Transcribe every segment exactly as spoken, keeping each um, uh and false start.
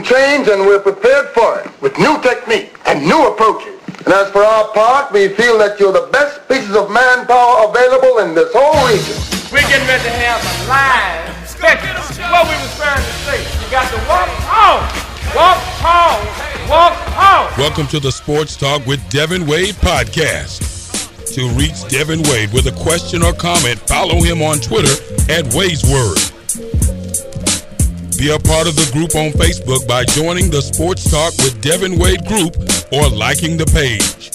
can change, and we're prepared for it with new technique and new approaches. And as for our part, we feel that you're the best pieces of manpower available in this whole region. We're getting ready to have a live spectrum. What we was trying to say, you got to walk home, walk home, walk home. Welcome to the Sports Talk with Devin Wade podcast. To reach Devin Wade with a question or comment, follow him on Twitter at WadesWord. Be a part of the group on Facebook by joining the Sports Talk with Devin Wade group or liking the page.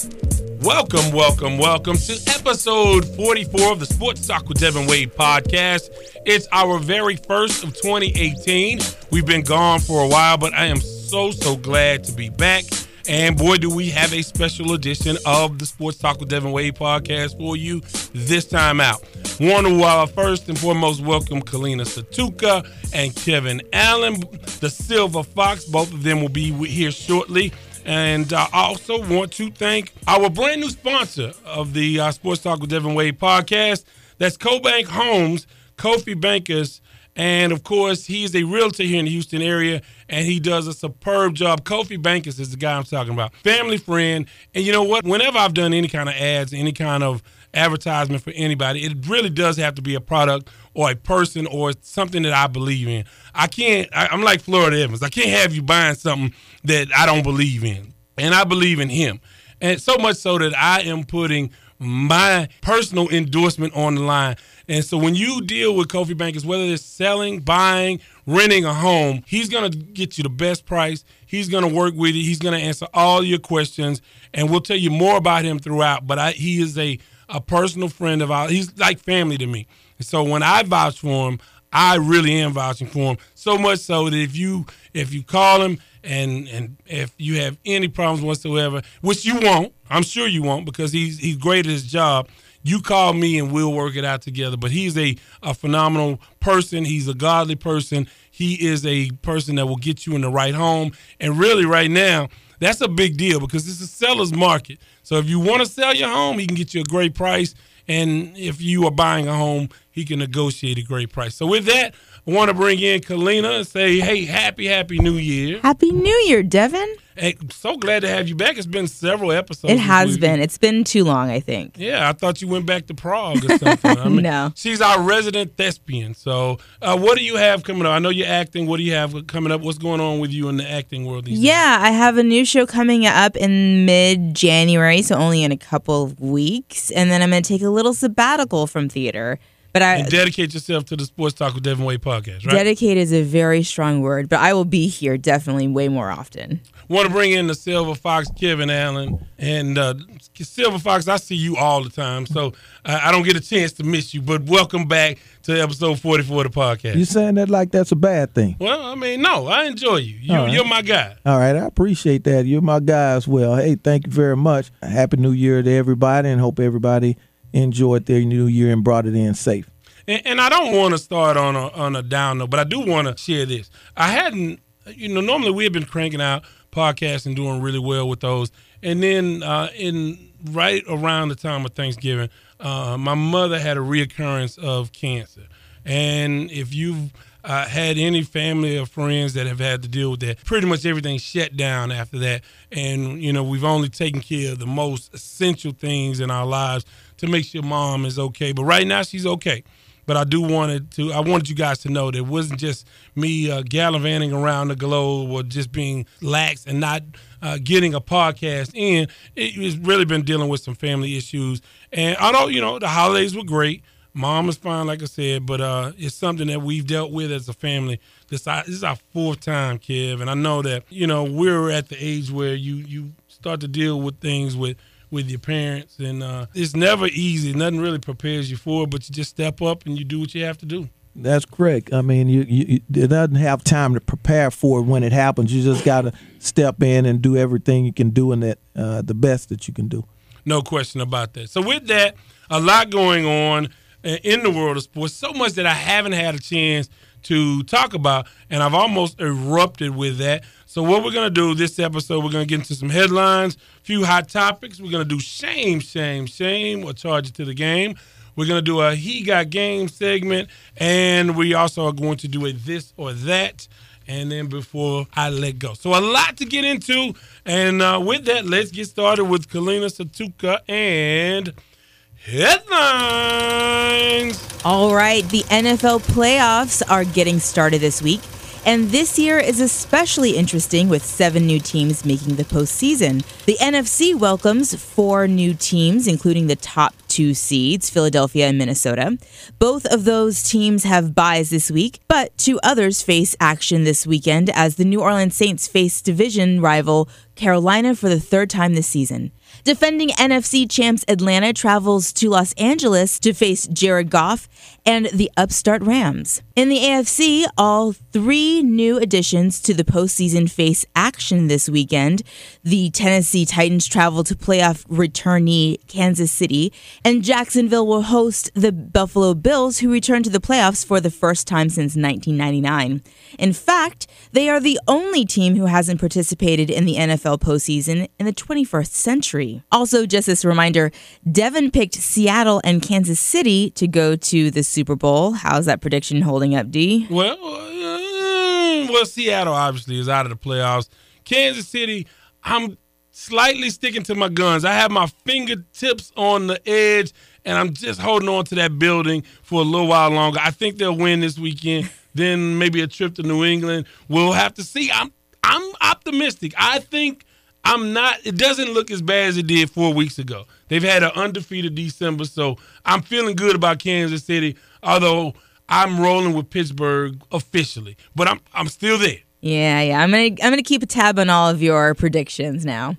Welcome, welcome, welcome to episode forty-four of the Sports Talk with Devin Wade podcast. It's our very first of twenty eighteen. We've been gone for a while, but I am so, so glad to be back. And boy, do we have a special edition of the Sports Talk with Devin Wade podcast for you this time out. Want to uh, first and foremost welcome Kalina Satuka and Kevin Allen, the Silver Fox. Both of them will be here shortly. And uh, I also want to thank our brand new sponsor of the uh, Sports Talk with Devin Wade podcast. That's CoBank Homes, Kofi Bankus. And, of course, he is a realtor here in the Houston area, and he does a superb job. Kofi Bankus is the guy I'm talking about. Family friend. And you know what? Whenever I've done any kind of ads, any kind of advertisement for anybody, it really does have to be a product or a person or something that I believe in. I can't – I'm like Florida Evans. I can't have you buying something that I don't believe in. And I believe in him. And so much so that I am putting – my personal endorsement on the line. And so when you deal with Kofi Bankus, whether it's selling, buying, renting a home, he's going to get you the best price. He's going to work with you. He's going to answer all your questions. And we'll tell you more about him throughout. But I, he is a, a personal friend of ours. He's like family to me. And so when I vouch for him, I really am vouching for him. So much so that if you if you call him, And and if you have any problems whatsoever, which you won't, I'm sure you won't, because he's he's great at his job. You call me and we'll work it out together. But he's a, a phenomenal person. He's a godly person. He is a person that will get you in the right home. And really right now, that's a big deal because this is a seller's market. So if you want to sell your home, he can get you a great price. And if you are buying a home, he can negotiate a great price. So with that, I want to bring in Kalina and say, hey, happy, happy New Year. Happy New Year, Devin. Hey, so glad to have you back. It's been several episodes. It has been. It's been too long, I think. Yeah, I thought you went back to Prague or something. I mean, no. She's our resident thespian. So uh, what do you have coming up? I know you're acting. What do you have coming up? What's going on with you in the acting world these yeah, days? I have a new show coming up in mid-January, so only in a couple of weeks. And then I'm going to take a little sabbatical from theater. But I and dedicate yourself to the Sports Talk with Devin Wade podcast, right? Dedicate is a very strong word, but I will be here definitely way more often. Want to bring in the Silver Fox, Kevin Allen. And uh, Silver Fox, I see you all the time, so uh, I don't get a chance to miss you. But welcome back to episode forty-four of the podcast. You're saying that like that's a bad thing. Well, I mean, no, I enjoy you. you right. You're my guy. All right, I appreciate that. You're my guy as well. Hey, thank you very much. Happy New Year to everybody, and hope everybody enjoyed their new year and brought it in safe. And, and I don't want to start on a on a downer, but I do want to share this. I hadn't, you know, normally we have been cranking out podcasts and doing really well with those. And then uh, in right around the time of Thanksgiving, uh, my mother had a reoccurrence of cancer. And if you've uh, had any family or friends that have had to deal with that, pretty much everything shut down after that. And, you know, we've only taken care of the most essential things in our lives to make sure mom is okay. But right now she's okay. But I do wanted to, I wanted you guys to know that it wasn't just me uh, gallivanting around the globe or just being lax and not uh, getting a podcast in. It, it's really been dealing with some family issues. And although, you know, the holidays were great. Mom is fine, like I said, but uh, it's something that we've dealt with as a family. This, this is our fourth time, Kev. And I know that, you know, we're at the age where you, you start to deal with things with, with your parents, and uh, it's never easy. Nothing really prepares you for it, but you just step up and you do what you have to do. That's correct. I mean, you, you, you doesn't have time to prepare for it when it happens. You just got to step in and do everything you can do and that, uh, the best that you can do. No question about that. So with that, a lot going on in the world of sports, so much that I haven't had a chance to talk about, and I've almost erupted with that. So what we're going to do this episode, we're going to get into some headlines, a few hot topics. We're going to do shame, shame, shame, or charge it to the game. We're going to do a He Got Game segment, and we also are going to do a this or that. and then before I let go. So a lot to get into, and uh, with that, let's get started with Kalina Satuka and headlines. All right, the N F L playoffs are getting started this week, and this year is especially interesting with seven new teams making the postseason. The N F C welcomes four new teams, including the top two seeds, Philadelphia and Minnesota. Both of those teams have byes this week, but two others face action this weekend as the New Orleans Saints face division rival Carolina for the third time this season. Defending N F C champs Atlanta travels to Los Angeles to face Jared Goff and the upstart Rams. In the A F C, all three new additions to the postseason face action this weekend. The Tennessee Titans travel to playoff returnee Kansas City, and Jacksonville will host the Buffalo Bills, who return to the playoffs for the first time since nineteen ninety-nine. In fact, they are the only team who hasn't participated in the N F L postseason in the twenty-first century. Also, just as a reminder, Devin picked Seattle and Kansas City to go to the Super Bowl. How's that prediction holding up, D? Well, uh, well, Seattle obviously is out of the playoffs. Kansas City, I'm slightly sticking to my guns. I have my fingertips on the edge, and I'm just holding on to that building for a little while longer. I think they'll win this weekend, then maybe a trip to New England. We'll have to see. I'm, I'm optimistic. I think... I'm not, it doesn't look as bad as it did four weeks ago. They've had an undefeated December, so I'm feeling good about Kansas City, although I'm rolling with Pittsburgh officially. But I'm I'm still there. Yeah, yeah. I'm gonna I'm gonna keep a tab on all of your predictions now.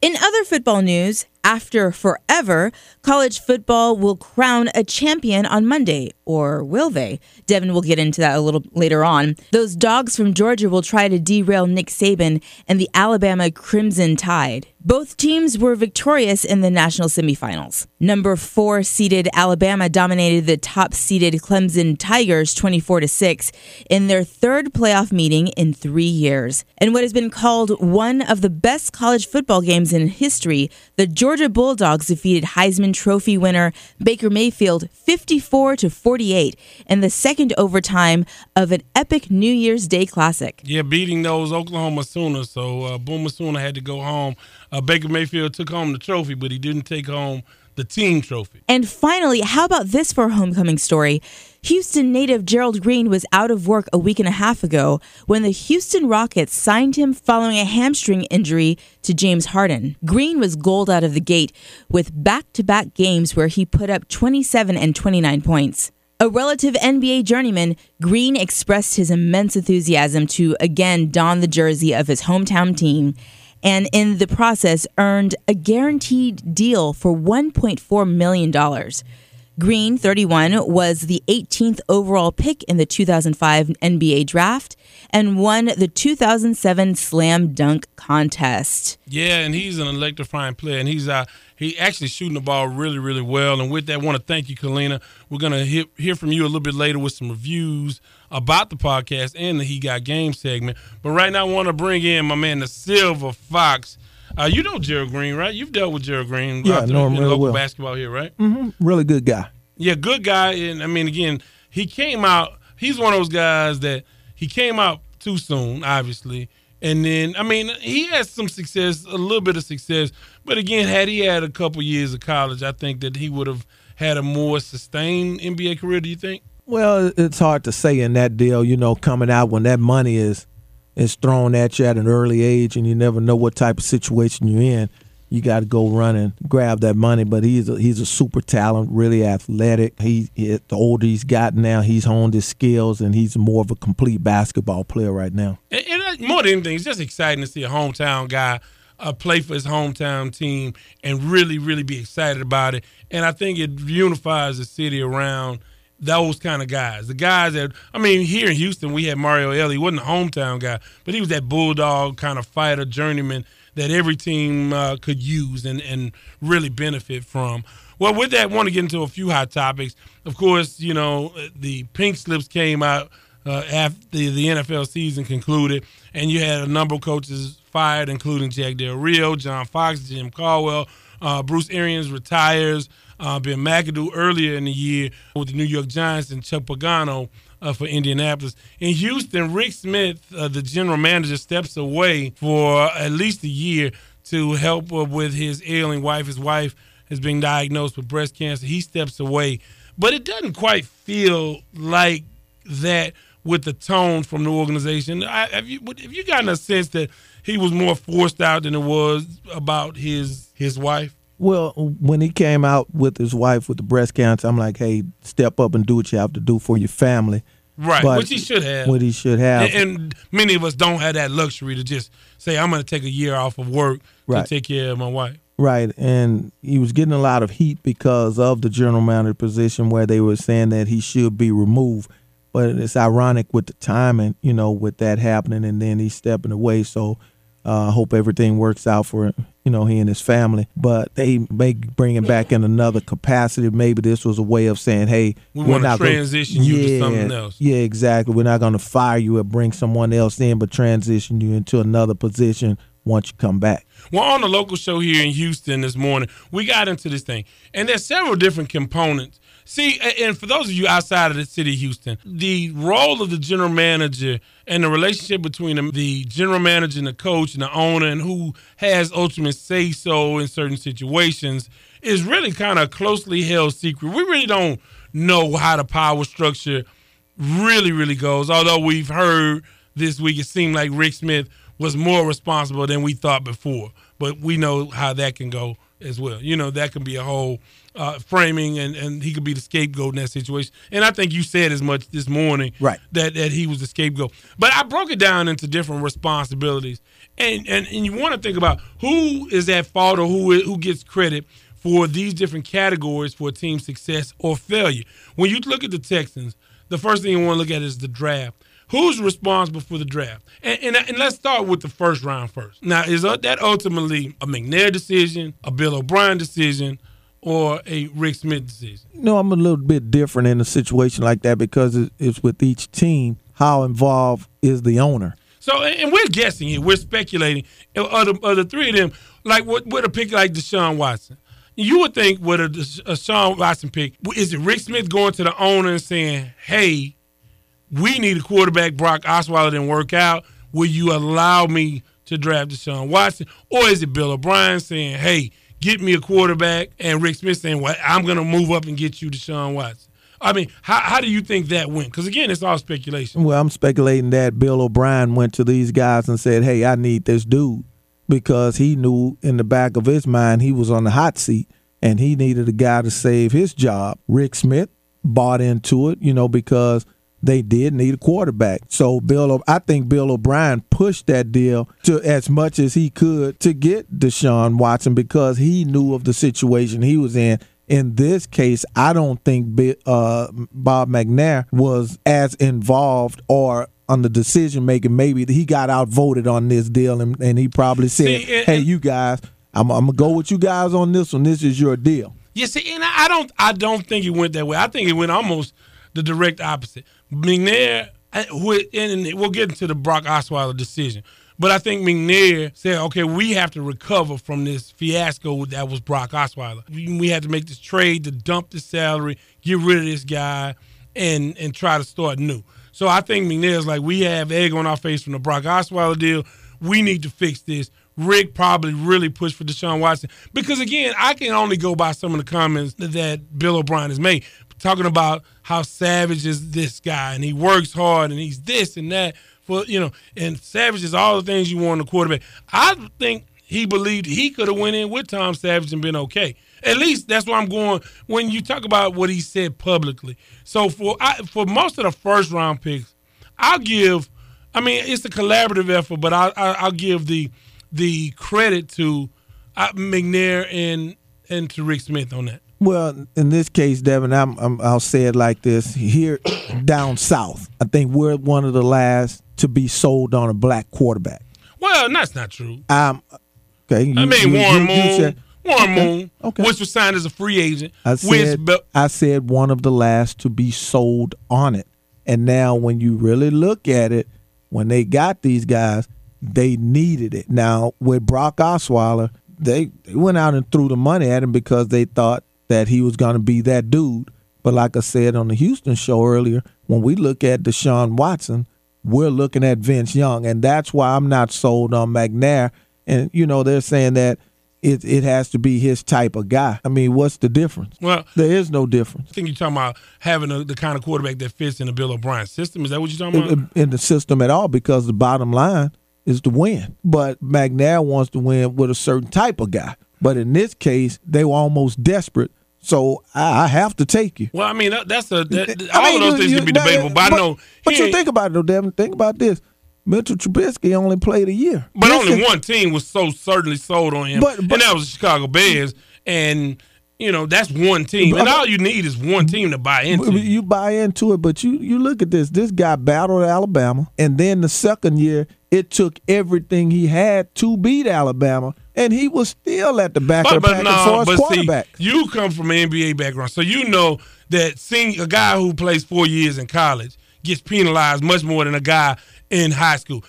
In other football news, after forever, college football will crown a champion on Monday, or will they? Devin will get into that a little later on. Those dogs from Georgia will try to derail Nick Saban and the Alabama Crimson Tide. Both teams were victorious in the national semifinals. Number four-seeded Alabama dominated the top-seeded Clemson Tigers twenty-four to six in their third playoff meeting in three years. And what has been called one of the best college football games in history, the Georgia Bulldogs defeated Heisman Trophy winner Baker Mayfield fifty-four to forty-eight in the second overtime of an epic New Year's Day classic. Yeah, beating those Oklahoma Sooners, so uh, Boomer Sooner had to go home. Uh, Baker Mayfield took home the trophy, but he didn't take home the team trophy. And finally, how about this for a homecoming story? Houston native Gerald Green was out of work a week and a half ago when the Houston Rockets signed him following a hamstring injury to James Harden. Green was gold out of the gate with back-to-back games where he put up twenty-seven and twenty-nine points. A relative N B A journeyman, Green expressed his immense enthusiasm to again don the jersey of his hometown team, and in the process earned a guaranteed deal for one point four million dollars. Green, thirty-one, was the eighteenth overall pick in the two thousand five N B A draft and won the two thousand seven slam dunk contest. Yeah, and he's an electrifying player, and he's uh, he actually shooting the ball really, really well. And with that, I want to thank you, Kalina. We're going to hear, hear from you a little bit later with some reviews about the podcast and the He Got Game segment. But right now I want to bring in my man, the Silver Fox. Uh, you know Gerald Green, right? You've dealt with Gerald Green. Yeah, I know him really local well. Basketball here, right? Mm-hmm. Really good guy. Yeah, good guy. And, I mean, again, he came out. He's one of those guys that he came out too soon, obviously. And then, I mean, he had some success, a little bit of success. But, again, had he had a couple years of college, I think that he would have had a more sustained N B A career, do you think? Well, it's hard to say in that deal, you know, coming out when that money is – it's thrown at you at an early age, and you never know what type of situation you're in. You got to go run and grab that money. But he's a, he's a super talent, really athletic. He, he the older he's gotten now, he's honed his skills, and he's more of a complete basketball player right now. And, and more than anything, it's just exciting to see a hometown guy uh, play for his hometown team and really, really be excited about it. And I think it unifies the city around those kind of guys. The guys that, I mean, here in Houston, we had Mario L. He wasn't a hometown guy, but he was that bulldog kind of fighter, journeyman that every team uh, could use and, and really benefit from. Well, with that, I want to get into a few hot topics. Of course, you know, the pink slips came out uh, after the N F L season concluded, and you had a number of coaches fired, including Jack Del Rio, John Fox, Jim Caldwell, uh, Bruce Arians retires, Uh, Ben McAdoo earlier in the year with the New York Giants, and Chuck Pagano uh, for Indianapolis. In Houston, Rick Smith, uh, the general manager, steps away for at least a year to help uh, with his ailing wife. His wife has been diagnosed with breast cancer. He steps away. But it doesn't quite feel like that with the tone from the organization. I, have, you, have you gotten a sense that he was more forced out than it was about his his wife? Well, when he came out with his wife with the breast cancer, I'm like, hey, step up and do what you have to do for your family. Right, but which he should have. What he should have. And, and many of us don't have that luxury to just say, I'm going to take a year off of work right. to take care of my wife. Right, and he was getting a lot of heat because of the general manager position where they were saying that he should be removed. But it's ironic with the timing, you know, with that happening, and then he's stepping away. So I uh, hope everything works out for him, you know, he and his family. But they may bring him back in another capacity. Maybe this was a way of saying, hey, we want to transition gonna, you yeah, to something else. Yeah, exactly. We're not going to fire you or bring someone else in, but transition you into another position once you come back. Well, on the local show here in Houston this morning, we got into this thing. And there's several different components. See, and for those of you outside of the city of Houston, the role of the general manager and the relationship between the general manager and the coach and the owner and who has ultimate say-so in certain situations is really kind of a closely held secret. We really don't know how the power structure really, really goes, although we've heard this week it seemed like Rick Smith was more responsible than we thought before. But we know how that can go as well. You know, that can be a whole uh, framing, and, and he could be the scapegoat in that situation. And I think you said as much this morning right. that, that he was the scapegoat. But I broke it down into different responsibilities. And and, and you want to think about who is at fault or who who gets credit for these different categories for a team's success or failure. When you look at the Texans, the first thing you want to look at is the draft. Who's responsible for the draft? And, and, and let's start with the first round first. Now, is that ultimately a McNair decision, a Bill O'Brien decision, or a Rick Smith decision? You know, I'm a little bit different in a situation like that because it's with each team. How involved is the owner? So, and we're guessing here. We're speculating. Other, other three of them, like with, with a pick like Deshaun Watson, you would think with a Deshaun Watson pick, is it Rick Smith going to the owner and saying, hey, we need a quarterback. Brock Osweiler didn't work out. Will you allow me to draft Deshaun Watson? Or is it Bill O'Brien saying, hey, get me a quarterback, and Rick Smith saying, well, I'm going to move up and get you Deshaun Watson? I mean, how, how do you think that went? Because, again, it's all speculation. Well, I'm speculating that Bill O'Brien went to these guys and said, hey, I need this dude, because he knew in the back of his mind he was on the hot seat and he needed a guy to save his job. Rick Smith bought into it, you know, because – they did need a quarterback. So Bill, I think Bill O'Brien pushed that deal to as much as he could to get Deshaun Watson because he knew of the situation he was in. In this case, I don't think uh, Bob McNair was as involved or on the decision-making. Maybe he got outvoted on this deal, and, and he probably said, See, and, hey, you guys, I'm, I'm going to go with you guys on this one. This is your deal. Yeah, see, and I don't, I don't think it went that way. I think it went almost the direct opposite. McNair, and we'll get into the Brock Osweiler decision, but I think McNair said, okay, we have to recover from this fiasco that was Brock Osweiler. We had to make this trade to dump the salary, get rid of this guy, and, and try to start new. So I think McNair's like, we have egg on our face from the Brock Osweiler deal. We need to fix this. Rick probably really pushed for Deshaun Watson because, again, I can only go by some of the comments that Bill O'Brien has made, talking about how Savage is this guy and he works hard and he's this and that for, you know, and Savage is all the things you want in a quarterback. I think he believed he could have went in with Tom Savage and been okay. At least that's where I'm going when you talk about what he said publicly. So for I, for most of the first round picks, I'll give, I mean, it's a collaborative effort, but I, I, I'll give the the credit to uh, McNair and, and to Rick Smith on that. Well, in this case, Devin, I'm, I'm, I'll say it like this. Here down south, I think we're one of the last to be sold on a black quarterback. Well, that's not true. Um, okay, you, I mean, you, Warren you, Moon, you said, Warren okay, Moon, okay. which was signed as a free agent. I said, which, I said one of the last to be sold on it. And now when you really look at it, when they got these guys, they needed it. Now, with Brock Osweiler, they, they went out and threw the money at him because they thought that he was going to be that dude. But like I said on the Houston show earlier, when we look at Deshaun Watson, we're looking at Vince Young, and that's why I'm not sold on McNair. And, you know, they're saying that it it has to be his type of guy. I mean, what's the difference? Well, there is no difference. I think you're talking about having a, the kind of quarterback that fits in the Bill O'Brien system. Is that what you're talking about? In the system at all, because the bottom line is to win. But McNair wants to win with a certain type of guy. But in this case, they were almost desperate. So I have to take you. Well, I mean, that's a that, all mean, of those you, things you, can be debatable. But, but I know. But you think about it, though, Devin. Think about this. Mitchell Trubisky only played a year. But this only is, one team was so certainly sold on him, but, but, and that was the Chicago Bears. And, you know, that's one team. But, and all you need is one team to buy into. You buy into it, but you, you look at this. This guy battled Alabama, and then the second year, it took everything he had to beat Alabama. And he was still at the back but, of the pack as far as quarterback. See, you come from an N B A background, so you know that seeing a guy who plays four years in college gets penalized much more than a guy in high school.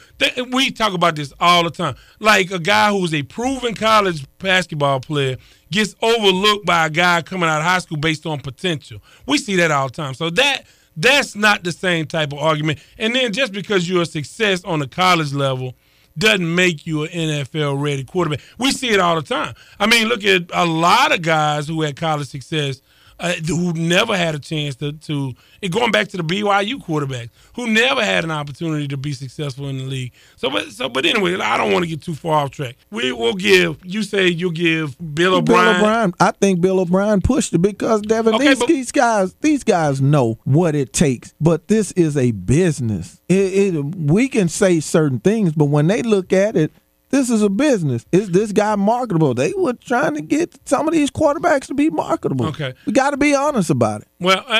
We talk about this all the time. Like a guy who's a proven college basketball player gets overlooked by a guy coming out of high school based on potential. We see that all the time. So that that's not the same type of argument. And then just because you're a success on the college level doesn't make you an N F L-ready quarterback. We see it all the time. I mean, look at a lot of guys who had college success uh, who never had a chance to, to – going back to the B Y U quarterbacks, who never had an opportunity to be successful in the league. So, but, so, but anyway, I don't want to get too far off track. We will give – you say you'll give Bill O'Brien. Bill O'Brien. I think Bill O'Brien pushed it because, Devin, okay, these, but, these, guys, these guys know what it takes. But this is a business. It, it, we can say certain things, but when they look at it, this is a business. Is this guy marketable? They were trying to get some of these quarterbacks to be marketable. Okay, we got to be honest about it. Well, and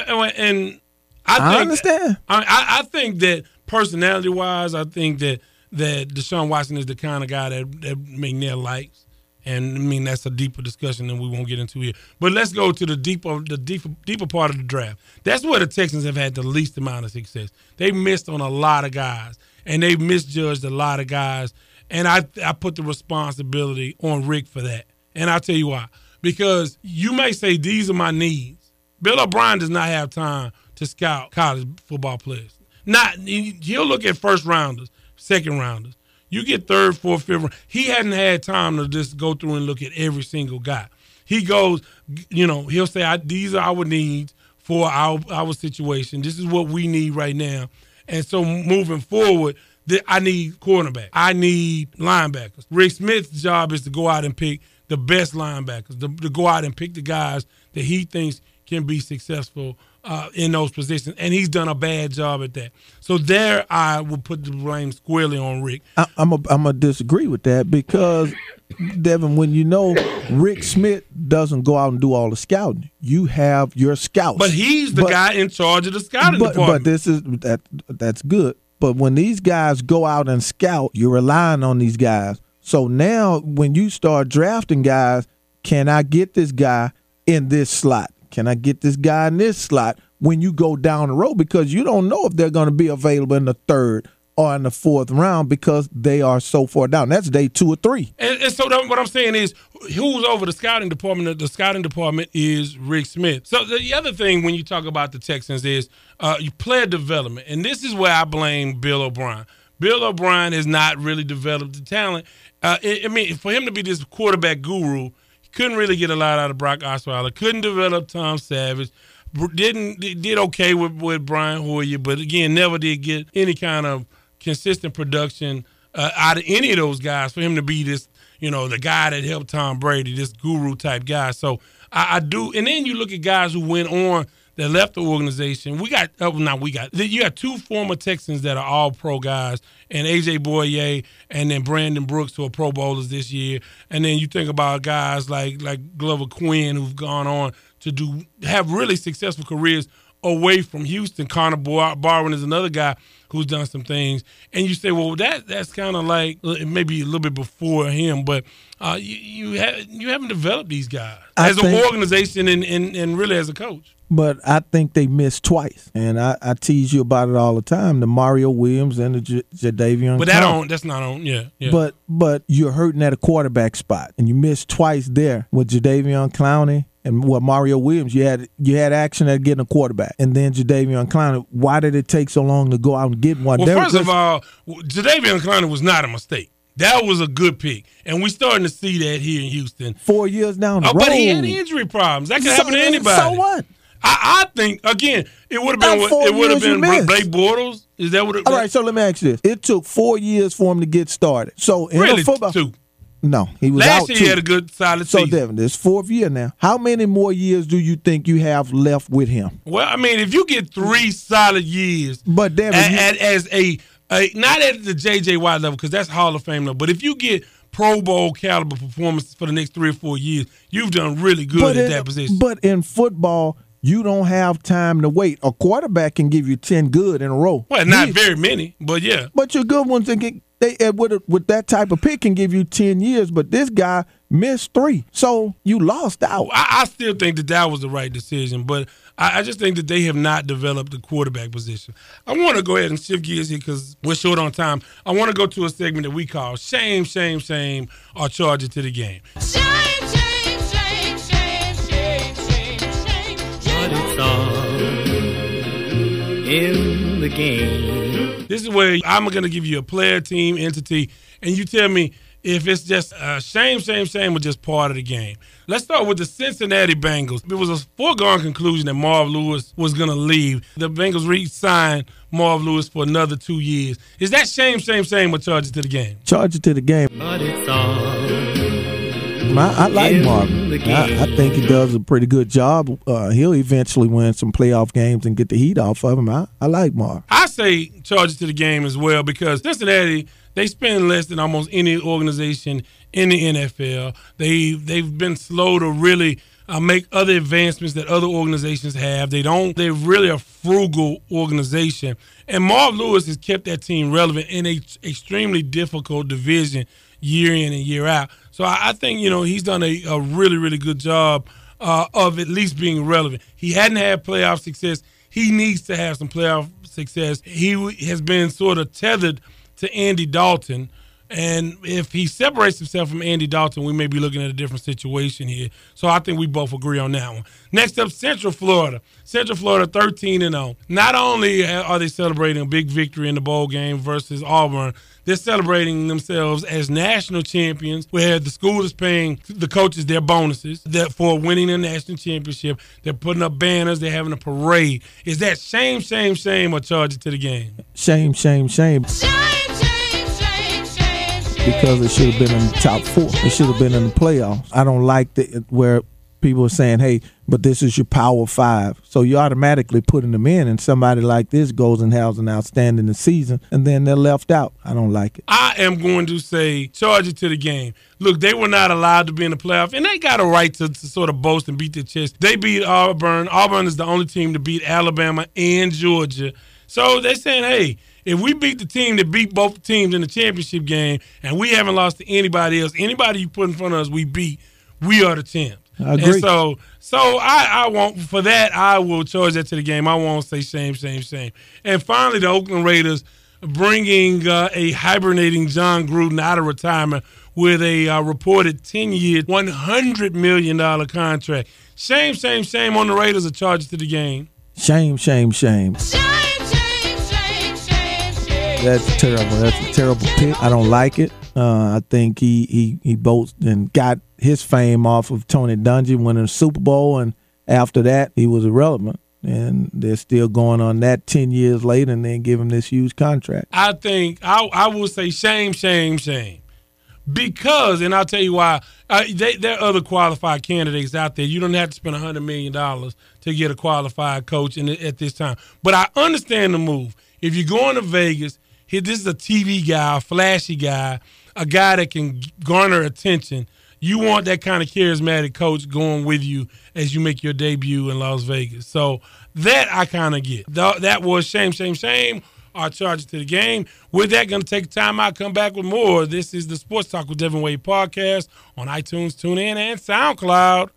I, think, I understand. I, I think that personality-wise, I think that that Deshaun Watson is the kind of guy that that McNair likes, and I mean that's a deeper discussion that we won't get into here. But let's go to the deeper, the deeper, deeper part of the draft. That's where the Texans have had the least amount of success. They missed on a lot of guys, and they misjudged a lot of guys. And I I put the responsibility on Rick for that. And I'll tell you why. Because you may say, these are my needs. Bill O'Brien does not have time to scout college football players. Not he'll look at first-rounders, second-rounders. You get third, fourth, fifth. He hadn't had time to just go through and look at every single guy. He goes, you know, he'll say, I, these are our needs for our, our situation. This is what we need right now. And so moving forward, I need cornerback. I need linebackers. Rick Smith's job is to go out and pick the best linebackers, to, to go out and pick the guys that he thinks can be successful uh, in those positions, and he's done a bad job at that. So there I would put the blame squarely on Rick. I, I'm a, I'm a disagree with that because, Devin, when you know Rick Smith doesn't go out and do all the scouting, you have your scouts. But he's the but, guy in charge of the scouting but, department. But this is that that's good. But when these guys go out and scout, you're relying on these guys. So now when you start drafting guys, can I get this guy in this slot? Can I get this guy in this slot when you go down the road? Because you don't know if they're going to be available in the third or in the fourth round because they are so far down. That's day two or three. And, and so that, what I'm saying is who's over the scouting department? The scouting department is Rick Smith. So the other thing when you talk about the Texans is uh, player development. And this is where I blame Bill O'Brien. Bill O'Brien has not really developed the talent. Uh, I mean, for him to be this quarterback guru, he couldn't really get a lot out of Brock Osweiler, couldn't develop Tom Savage, didn't did okay with, with Brian Hoyer, but, again, never did get any kind of consistent production uh, out of any of those guys for him to be this, you know, the guy that helped Tom Brady, this guru type guy. So I, I do. And then you look at guys who went on that left the organization. We got, oh, no, we got, you got two former Texans that are all pro guys, and A J Boyer and then Brandon Brooks, who are pro bowlers this year. And then you think about guys like, like Glover Quinn, who've gone on to do, have really successful careers away from Houston. Connor Bar- Barwin is another guy who's done some things. And you say, well, that that's kind of like maybe a little bit before him, but uh, you you, ha- you haven't developed these guys I as think, an organization and, and, and really as a coach. But I think they missed twice, and I, I tease you about it all the time, the Mario Williams and the J- Jadeveon. But that on, that's not on, yeah, yeah. But, but you're hurting at a quarterback spot, and you missed twice there with Jadeveon Clowney And what Mario Williams, you had you had action at getting a quarterback, and then Jadeveon Clowney. Why did it take so long to go out and get one? Well, they first just... of all, Jadeveon Clowney was not a mistake. That was a good pick, and we're starting to see that here in Houston. Four years down the oh, road, but he had injury problems. That could so, happen to anybody. So what? I, I think again, it would have been what, it would have been Blake Bortles. Is that what? It, all right, so let me ask you this: it took four years for him to get started. So in really, football, two. No, he was Last out year too. He had a good solid so, season. So, Devin, this fourth year now. How many more years do you think you have left with him? Well, I mean, if you get three solid years, but Devin, at, you, at, as a, a not at the J J Watt level because that's Hall of Fame level, but if you get Pro Bowl caliber performances for the next three or four years, you've done really good at in, that position. But in football, you don't have time to wait. A quarterback can give you ten good in a row. Well, not he, very many, but yeah. But your good ones that get. They with a, with that type of pick can give you ten years, but this guy missed three, so you lost out. I, I still think that that was the right decision, but I, I just think that they have not developed the quarterback position. I want to go ahead and shift gears here because we're short on time. I want to go to a segment that we call Shame, Shame, Shame, or Charge It to the Game. Shame, shame, shame, shame, shame, shame, shame, shame. But it's all in the game. This is where I'm going to give you a player, team, entity, and you tell me if it's just a shame, shame, shame, or just part of the game. Let's start with the Cincinnati Bengals. It was a foregone conclusion that Marv Lewis was going to leave. The Bengals re-signed Marv Lewis for another two years. Is that shame, shame, shame, or charge it to the game? Charge it to the game. But it's all I, I like Marv. I, I think he does a pretty good job. Uh, he'll eventually win some playoff games and get the heat off of him. I, I like Marv. I say charge it to the game as well because Cincinnati, they spend less than almost any organization in the N F L. They, they've been slow to really uh, make other advancements that other organizations have. They don't. They're really a frugal organization. And Marv Lewis has kept that team relevant in an extremely difficult division year in and year out. So I think, you know, he's done a, a really, really good job uh, of at least being relevant. He hadn't had playoff success. He needs to have some playoff success. He has been sort of tethered to Andy Dalton. And if he separates himself from Andy Dalton, we may be looking at a different situation here. So I think we both agree on that one. Next up, Central Florida. Central Florida thirteen and oh. Not only are they celebrating a big victory in the bowl game versus Auburn, they're celebrating themselves as national champions, where the school is paying the coaches their bonuses that for winning the national championship. They're putting up banners. They're having a parade. Is that shame, shame, shame, or charge it to the game? Shame, shame, shame. Shame! Because it should have been in the top four. It should have been in the playoffs. I don't like the, where people are saying, hey, but this is your power five. So you're automatically putting them in, and somebody like this goes and has an outstanding season, and then they're left out. I don't like it. I am going to say charge it to the game. Look, they were not allowed to be in the playoff, and they got a right to, to sort of boast and beat their chest. They beat Auburn. Auburn is the only team to beat Alabama and Georgia. So they're saying, hey, if we beat the team that beat both teams in the championship game and we haven't lost to anybody else, anybody you put in front of us we beat, we are the champs. I agree. And so, so I, I won't, for that, I will charge that to the game. I won't say shame, shame, shame. And finally, the Oakland Raiders bringing uh, a hibernating John Gruden out of retirement with a uh, reported ten-year, one hundred million dollars contract. Shame, shame, shame on the Raiders, a charge to the game. Shame, shame, shame. Shame! That's terrible. That's a terrible pick. I don't like it. Uh, I think he he he boasted and got his fame off of Tony Dungy winning the Super Bowl, and after that he was irrelevant. And they're still going on that ten years later, and then give him this huge contract. I think I I will say shame, shame, shame, because and I'll tell you why. Uh, they, there are other qualified candidates out there. You don't have to spend a hundred million dollars to get a qualified coach in, at this time. But I understand the move. If you're going to Vegas. This is a T V guy, a flashy guy, a guy that can garner attention. You want that kind of charismatic coach going with you as you make your debut in Las Vegas. So that I kind of get. That was shame, shame, shame. Our charge to the game. With that, going to take time out, come back with more. This is the Sports Talk with Devin Wade podcast on iTunes, TuneIn, and SoundCloud.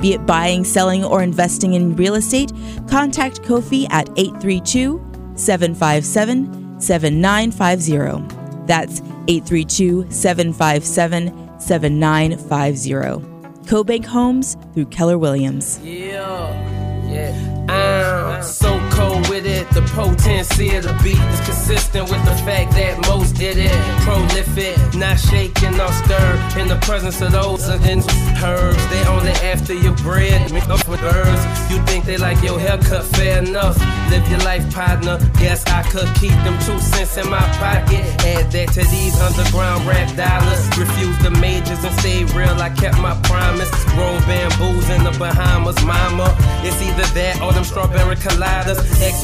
Be it buying, selling, or investing in real estate, contact Kofi at eight three two, seven five seven, seven nine five zero. That's eight three two, seven five seven, seven nine five zero. CoBank Homes through Keller Williams. Yeah, yeah. I'm so cold with it. The potency of the beat is consistent with the fact that most did it. Prolific, not shaken or stirred. In the presence of those against herbs, they only after your bread. Mix up with herbs. You think they like your haircut? Fair enough. Live your life, partner. Guess I could keep them two cents in my pocket. Add that to these underground rap dollars. Refuse the majors and stay real. I kept my promise. Grown bamboos in the Bahamas, mama. It's either that or them strawberry collidas.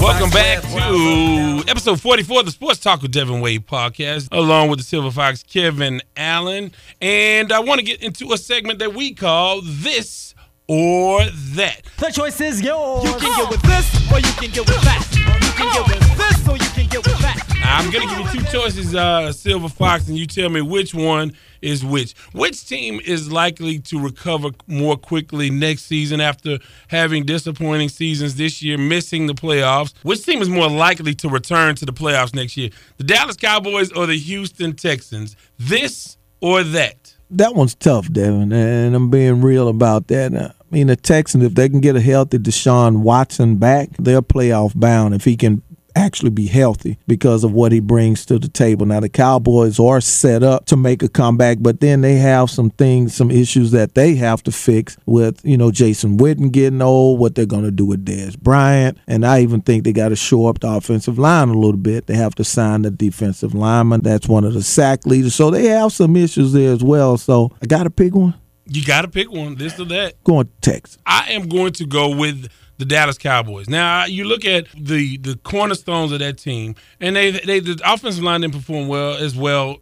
Welcome back to episode forty-four of the Sports Talk with Devin Wade podcast, along with the Silver Fox, Kevin Allen. And I want to get into a segment that we call This or That. The choice is yours. You can get with this or you can get with that. You can get with this or you can get with that. I'm going to give you two choices, uh, Silver Fox, and you tell me which one is which. Which team is likely to recover more quickly next season after having disappointing seasons this year, missing the playoffs? Which team is more likely to return to the playoffs next year? The Dallas Cowboys or the Houston Texans? This or that? That one's tough, Devin, and I'm being real about that. I mean, the Texans, if they can get a healthy Deshaun Watson back, they're playoff bound if he can actually be healthy because of what he brings to the table. Now, the Cowboys are set up to make a comeback, but then they have some things, some issues that they have to fix with, you know, Jason Witten getting old, what they're going to do with Dez Bryant, and I even think they got to shore up the offensive line a little bit. They have to sign the defensive lineman. That's one of the sack leaders. So they have some issues there as well. So I got to pick one. You got to pick one, this or that. Going to Texas. I am going to go with the Dallas Cowboys. Now, you look at the the cornerstones of that team, and they they the offensive line didn't perform well as well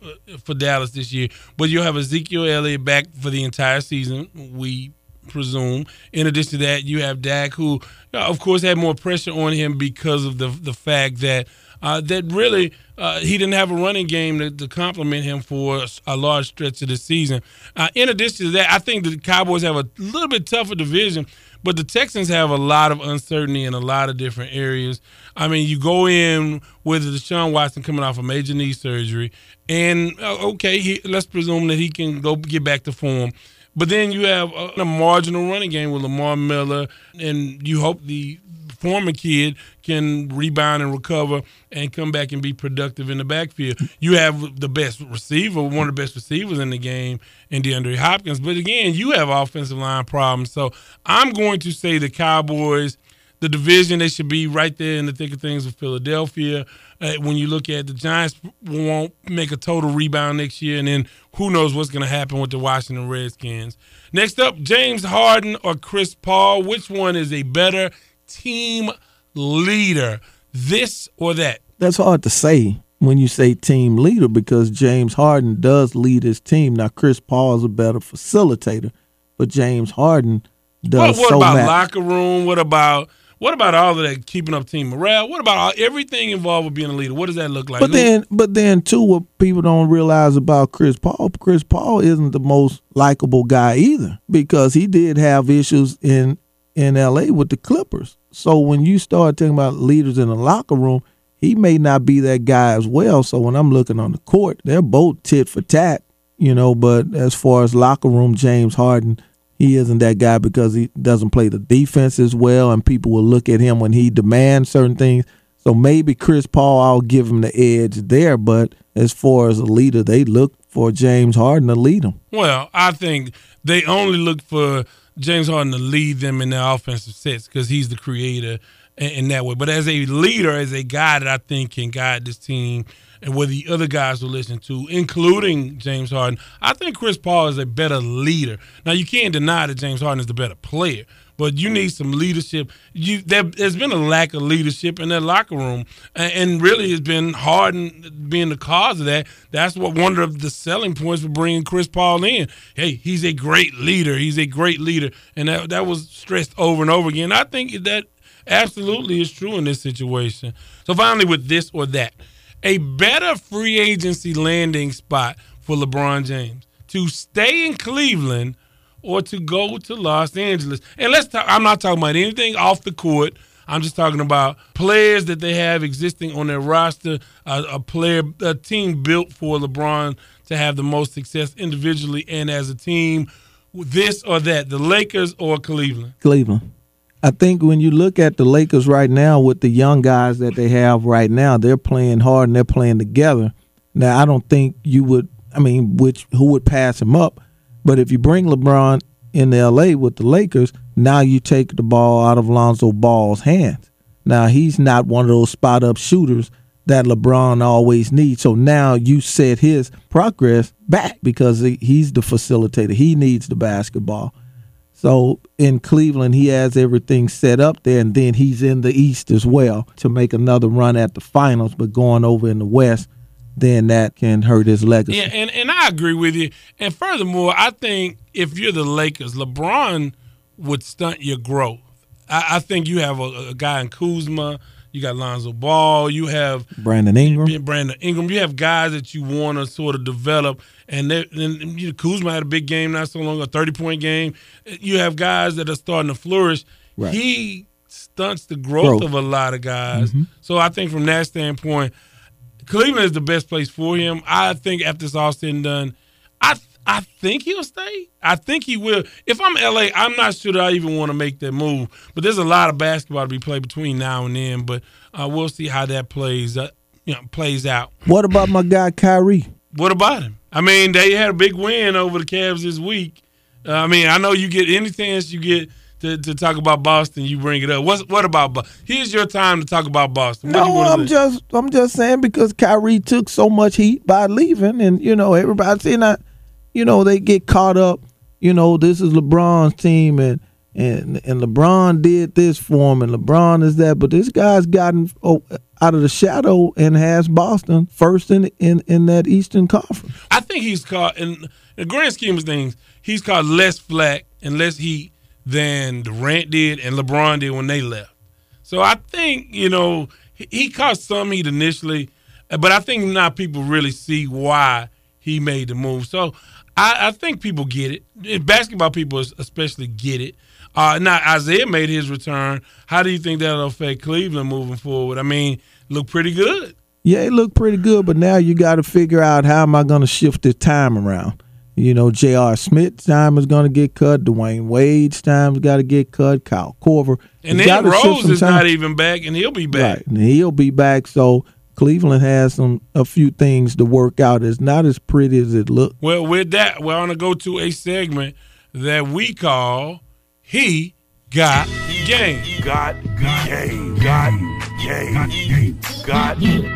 for Dallas this year, but you'll have Ezekiel Elliott back for the entire season, we presume. In addition to that, you have Dak, who, of course, had more pressure on him because of the the fact that Uh, that really uh, he didn't have a running game to, to compliment him for a large stretch of the season. Uh, in addition to that, I think the Cowboys have a little bit tougher division, but the Texans have a lot of uncertainty in a lot of different areas. I mean, you go in with Deshaun Watson coming off a major knee surgery, and uh, okay, he, let's presume that he can go get back to form. But then you have a, a marginal running game with Lamar Miller, and you hope the former kid can rebound and recover and come back and be productive in the backfield. You have the best receiver, one of the best receivers in the game, in DeAndre Hopkins. But, again, you have offensive line problems. So I'm going to say the Cowboys, the division, they should be right there in the thick of things with Philadelphia. Uh, when you look at the Giants, won't make a total rebound next year, and then who knows what's going to happen with the Washington Redskins. Next up, James Harden or Chris Paul. Which one is a better team leader, this or that? That's hard to say when you say team leader because James Harden does lead his team. Now, Chris Paul is a better facilitator, but James Harden does. What, what so about much. Locker room? What about what about all of that keeping up team morale? What about all, everything involved with being a leader? What does that look like? But Luke? then, but then too, what people don't realize about Chris Paul, Chris Paul isn't the most likable guy either because he did have issues in in L A with the Clippers. So when you start talking about leaders in the locker room, he may not be that guy as well. So when I'm looking on the court, they're both tit for tat, you know, but as far as locker room, James Harden, he isn't that guy because he doesn't play the defense as well, and people will look at him when he demands certain things. So maybe Chris Paul, I'll give him the edge there, but as far as a leader, they look for James Harden to lead them. Well, I think they only look for James Harden to lead them in their offensive sets because he's the creator in that way. But as a leader, as a guy that I think can guide this team and what the other guys were listening to, including James Harden. I think Chris Paul is a better leader. Now, you can't deny that James Harden is the better player, but you need some leadership. You, there, there's been a lack of leadership in that locker room, and, and really it's been Harden being the cause of that. That's what one of the selling points for bringing Chris Paul in. Hey, he's a great leader. He's a great leader, and that, that was stressed over and over again. I think that absolutely is true in this situation. So finally, with this or that, a better free agency landing spot for LeBron James: to stay in Cleveland or to go to Los Angeles. And let's talk, I'm not talking about anything off the court. I'm just talking about players that they have existing on their roster, a, a player, a team built for LeBron to have the most success individually and as a team. This or that, the Lakers or Cleveland? Cleveland. I think when you look at the Lakers right now with the young guys that they have right now, they're playing hard and they're playing together. Now, I don't think you would – I mean, which who would pass him up? But if you bring LeBron in L A with the Lakers, now you take the ball out of Lonzo Ball's hands. Now, he's not one of those spot-up shooters that LeBron always needs. So now you set his progress back because he's the facilitator. He needs the basketball. So in Cleveland, he has everything set up there, and then he's in the East as well to make another run at the finals. But going over in the West, then that can hurt his legacy. Yeah, and, and I agree with you. And furthermore, I think if you're the Lakers, LeBron would stunt your growth. I, I think you have a, a guy in Kuzma. You got Lonzo Ball. You have Brandon Ingram. Brandon Ingram. You have guys that you want to sort of develop. And then you know, Kuzma had a big game not so long ago, a thirty-point game. You have guys that are starting to flourish. Right. He stunts the growth, growth of a lot of guys. Mm-hmm. So I think from that standpoint, Cleveland is the best place for him. I think after it's all said and done, I th- I think he'll stay. I think he will. If I'm L A, I'm not sure that I even want to make that move. But there's a lot of basketball to be played between now and then. But uh, we'll see how that plays uh, you know, plays out. What about my guy Kyrie? What about him? I mean, they had a big win over the Cavs this week. Uh, I mean, I know you get any chance you get to, to talk about Boston, you bring it up. What's, what about Boston? Here's your time to talk about Boston. What no, do you I'm say? just I'm just saying because Kyrie took so much heat by leaving, and you know everybody's saying that. You know, they get caught up, you know, this is LeBron's team and, and and LeBron did this for him and LeBron is that. But this guy's gotten oh, out of the shadow and has Boston first in, in, in that Eastern Conference. I think he's caught, in the grand scheme of things, he's caught less flack and less heat than Durant did and LeBron did when they left. So I think, you know, he, he caught some heat initially, but I think now people really see why he made the move. So I, I think people get it. Basketball people especially get it. Uh, now, Isaiah made his return. How do you think that'll affect Cleveland moving forward? I mean, look pretty good. Yeah, it looked pretty good, but now you got to figure out how am I going to shift the time around. You know, J R. Smith's time is going to get cut. Dwayne Wade's time has got to get cut. Kyle Korver. And then Rose is not even back, and he'll be back. Right, and he'll be back, so – Cleveland has some a few things to work out. It's not as pretty as it looks. Well, with that, we're going to go to a segment that we call He Got Game. Got Game. Got Game. Got Game.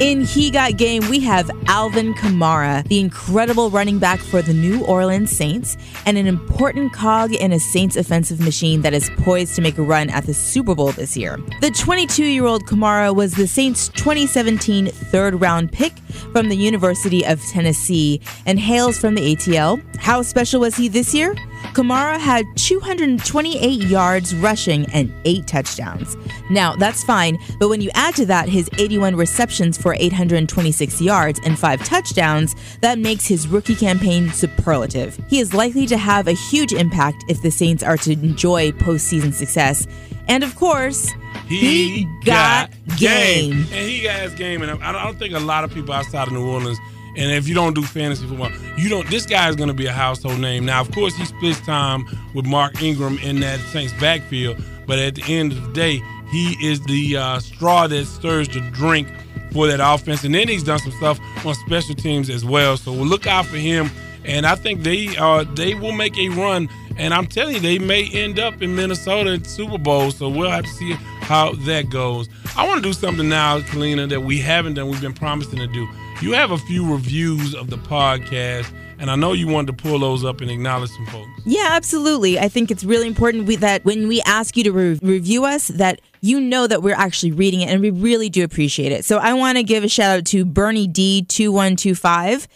In He Got Game, we have Alvin Kamara, the incredible running back for the New Orleans Saints, and an important cog in a Saints offensive machine that is poised to make a run at the Super Bowl this year. The twenty-two-year-old Kamara was the Saints' twenty seventeen third-round pick from the University of Tennessee and hails from the A T L. How special was he this year? Kamara had two hundred twenty-eight yards rushing and eight touchdowns. Now, that's fine, but when you add to that his eighty-one receptions for eight hundred twenty-six yards and five touchdowns, that makes his rookie campaign superlative. He is likely to have a huge impact if the Saints are to enjoy postseason success. And of course, he, he got, got game. game. And he got his game, and I don't think a lot of people outside of New Orleans. And if you don't do fantasy football, you don't. This guy is going to be a household name. Now, of course, he splits time with Mark Ingram in that Saints backfield. But at the end of the day, he is the uh, straw that stirs the drink for that offense. And then he's done some stuff on special teams as well. So we'll look out for him. And I think they uh, they will make a run. And I'm telling you, they may end up in Minnesota at the Super Bowl. So we'll have to see how that goes. I want to do something now, Kalina, that we haven't done, we've been promising to do. You have a few reviews of the podcast, and I know you wanted to pull those up and acknowledge some folks. Yeah, absolutely. I think it's really important we, that when we ask you to re- review us, that you know that we're actually reading it, and we really do appreciate it. So I want to give a shout-out to Bernie D two one two five.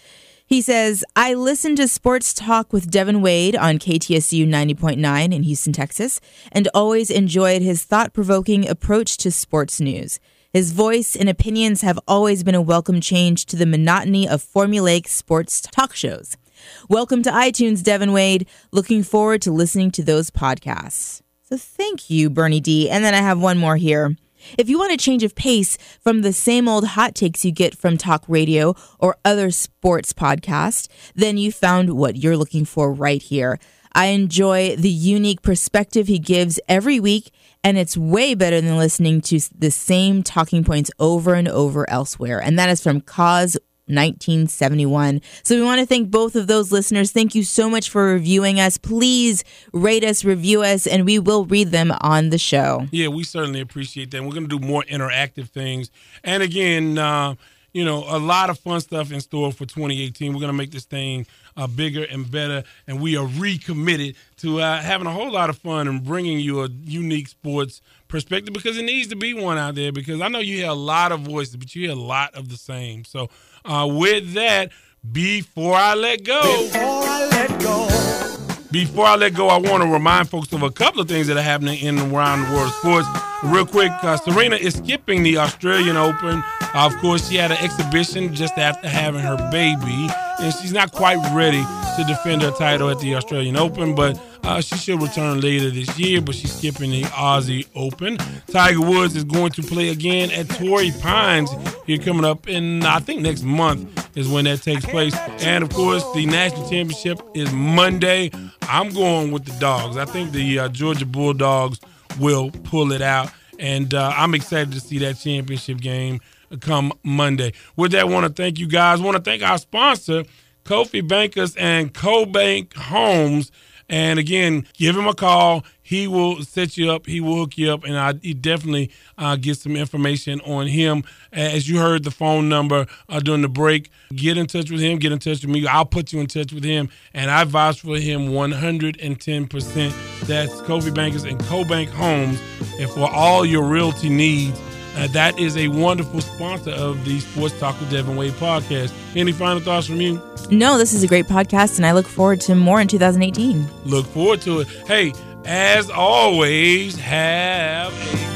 He says, I listened to Sports Talk with Devin Wade on K T S U ninety point nine in Houston, Texas, and always enjoyed his thought-provoking approach to sports news. His voice and opinions have always been a welcome change to the monotony of formulaic sports talk shows. Welcome to iTunes, Devin Wade. Looking forward to listening to those podcasts. So thank you, Bernie D. And then I have one more here. If you want a change of pace from the same old hot takes you get from talk radio or other sports podcasts, then you found what you're looking for right here. I enjoy the unique perspective he gives every week, and it's way better than listening to the same talking points over and over elsewhere. And that is from Cause nineteen seventy-one. So we want to thank both of those listeners. Thank you so much for reviewing us. Please rate us, review us, and we will read them on the show. Yeah, we certainly appreciate that. We're going to do more interactive things. And again, uh, you know, a lot of fun stuff in store for twenty eighteen. We're going to make this thing uh, bigger and better, and we are recommitted to uh, having a whole lot of fun and bringing you a unique sports perspective, because it needs to be one out there, because I know you hear a lot of voices, but you hear a lot of the same. So Uh, with that, before I let go, before I let go, before I let go, I want to remind folks of a couple of things that are happening in and around the world of sports. Real quick, uh, Serena is skipping the Australian Open. Uh, of course, she had an exhibition just after having her baby, and she's not quite ready to defend her title at the Australian Open, but Uh, she should return later this year, but she's skipping the Aussie Open. Tiger Woods is going to play again at Torrey Pines here coming up in, I think, next month is when that takes place. And, of course, the National Championship is Monday. I'm going with the Dogs. I think the uh, Georgia Bulldogs will pull it out, and uh, I'm excited to see that championship game come Monday. With that, I want to thank you guys. I want to thank our sponsor, Kofi Bankus and CoBank Homes. And, again, give him a call. He will set you up. He will hook you up. And I definitely uh, get some information on him. As you heard the phone number uh, during the break, get in touch with him. Get in touch with me. I'll put you in touch with him. And I vouch for him one hundred ten percent. That's Kofi Bankus and CoBank Homes. And for all your realty needs, uh, that is a wonderful sponsor of the Sports Talk with Devin Wade podcast. Any final thoughts from you? No, this is a great podcast, and I look forward to more in twenty eighteen. Look forward to it. Hey, as always, have a...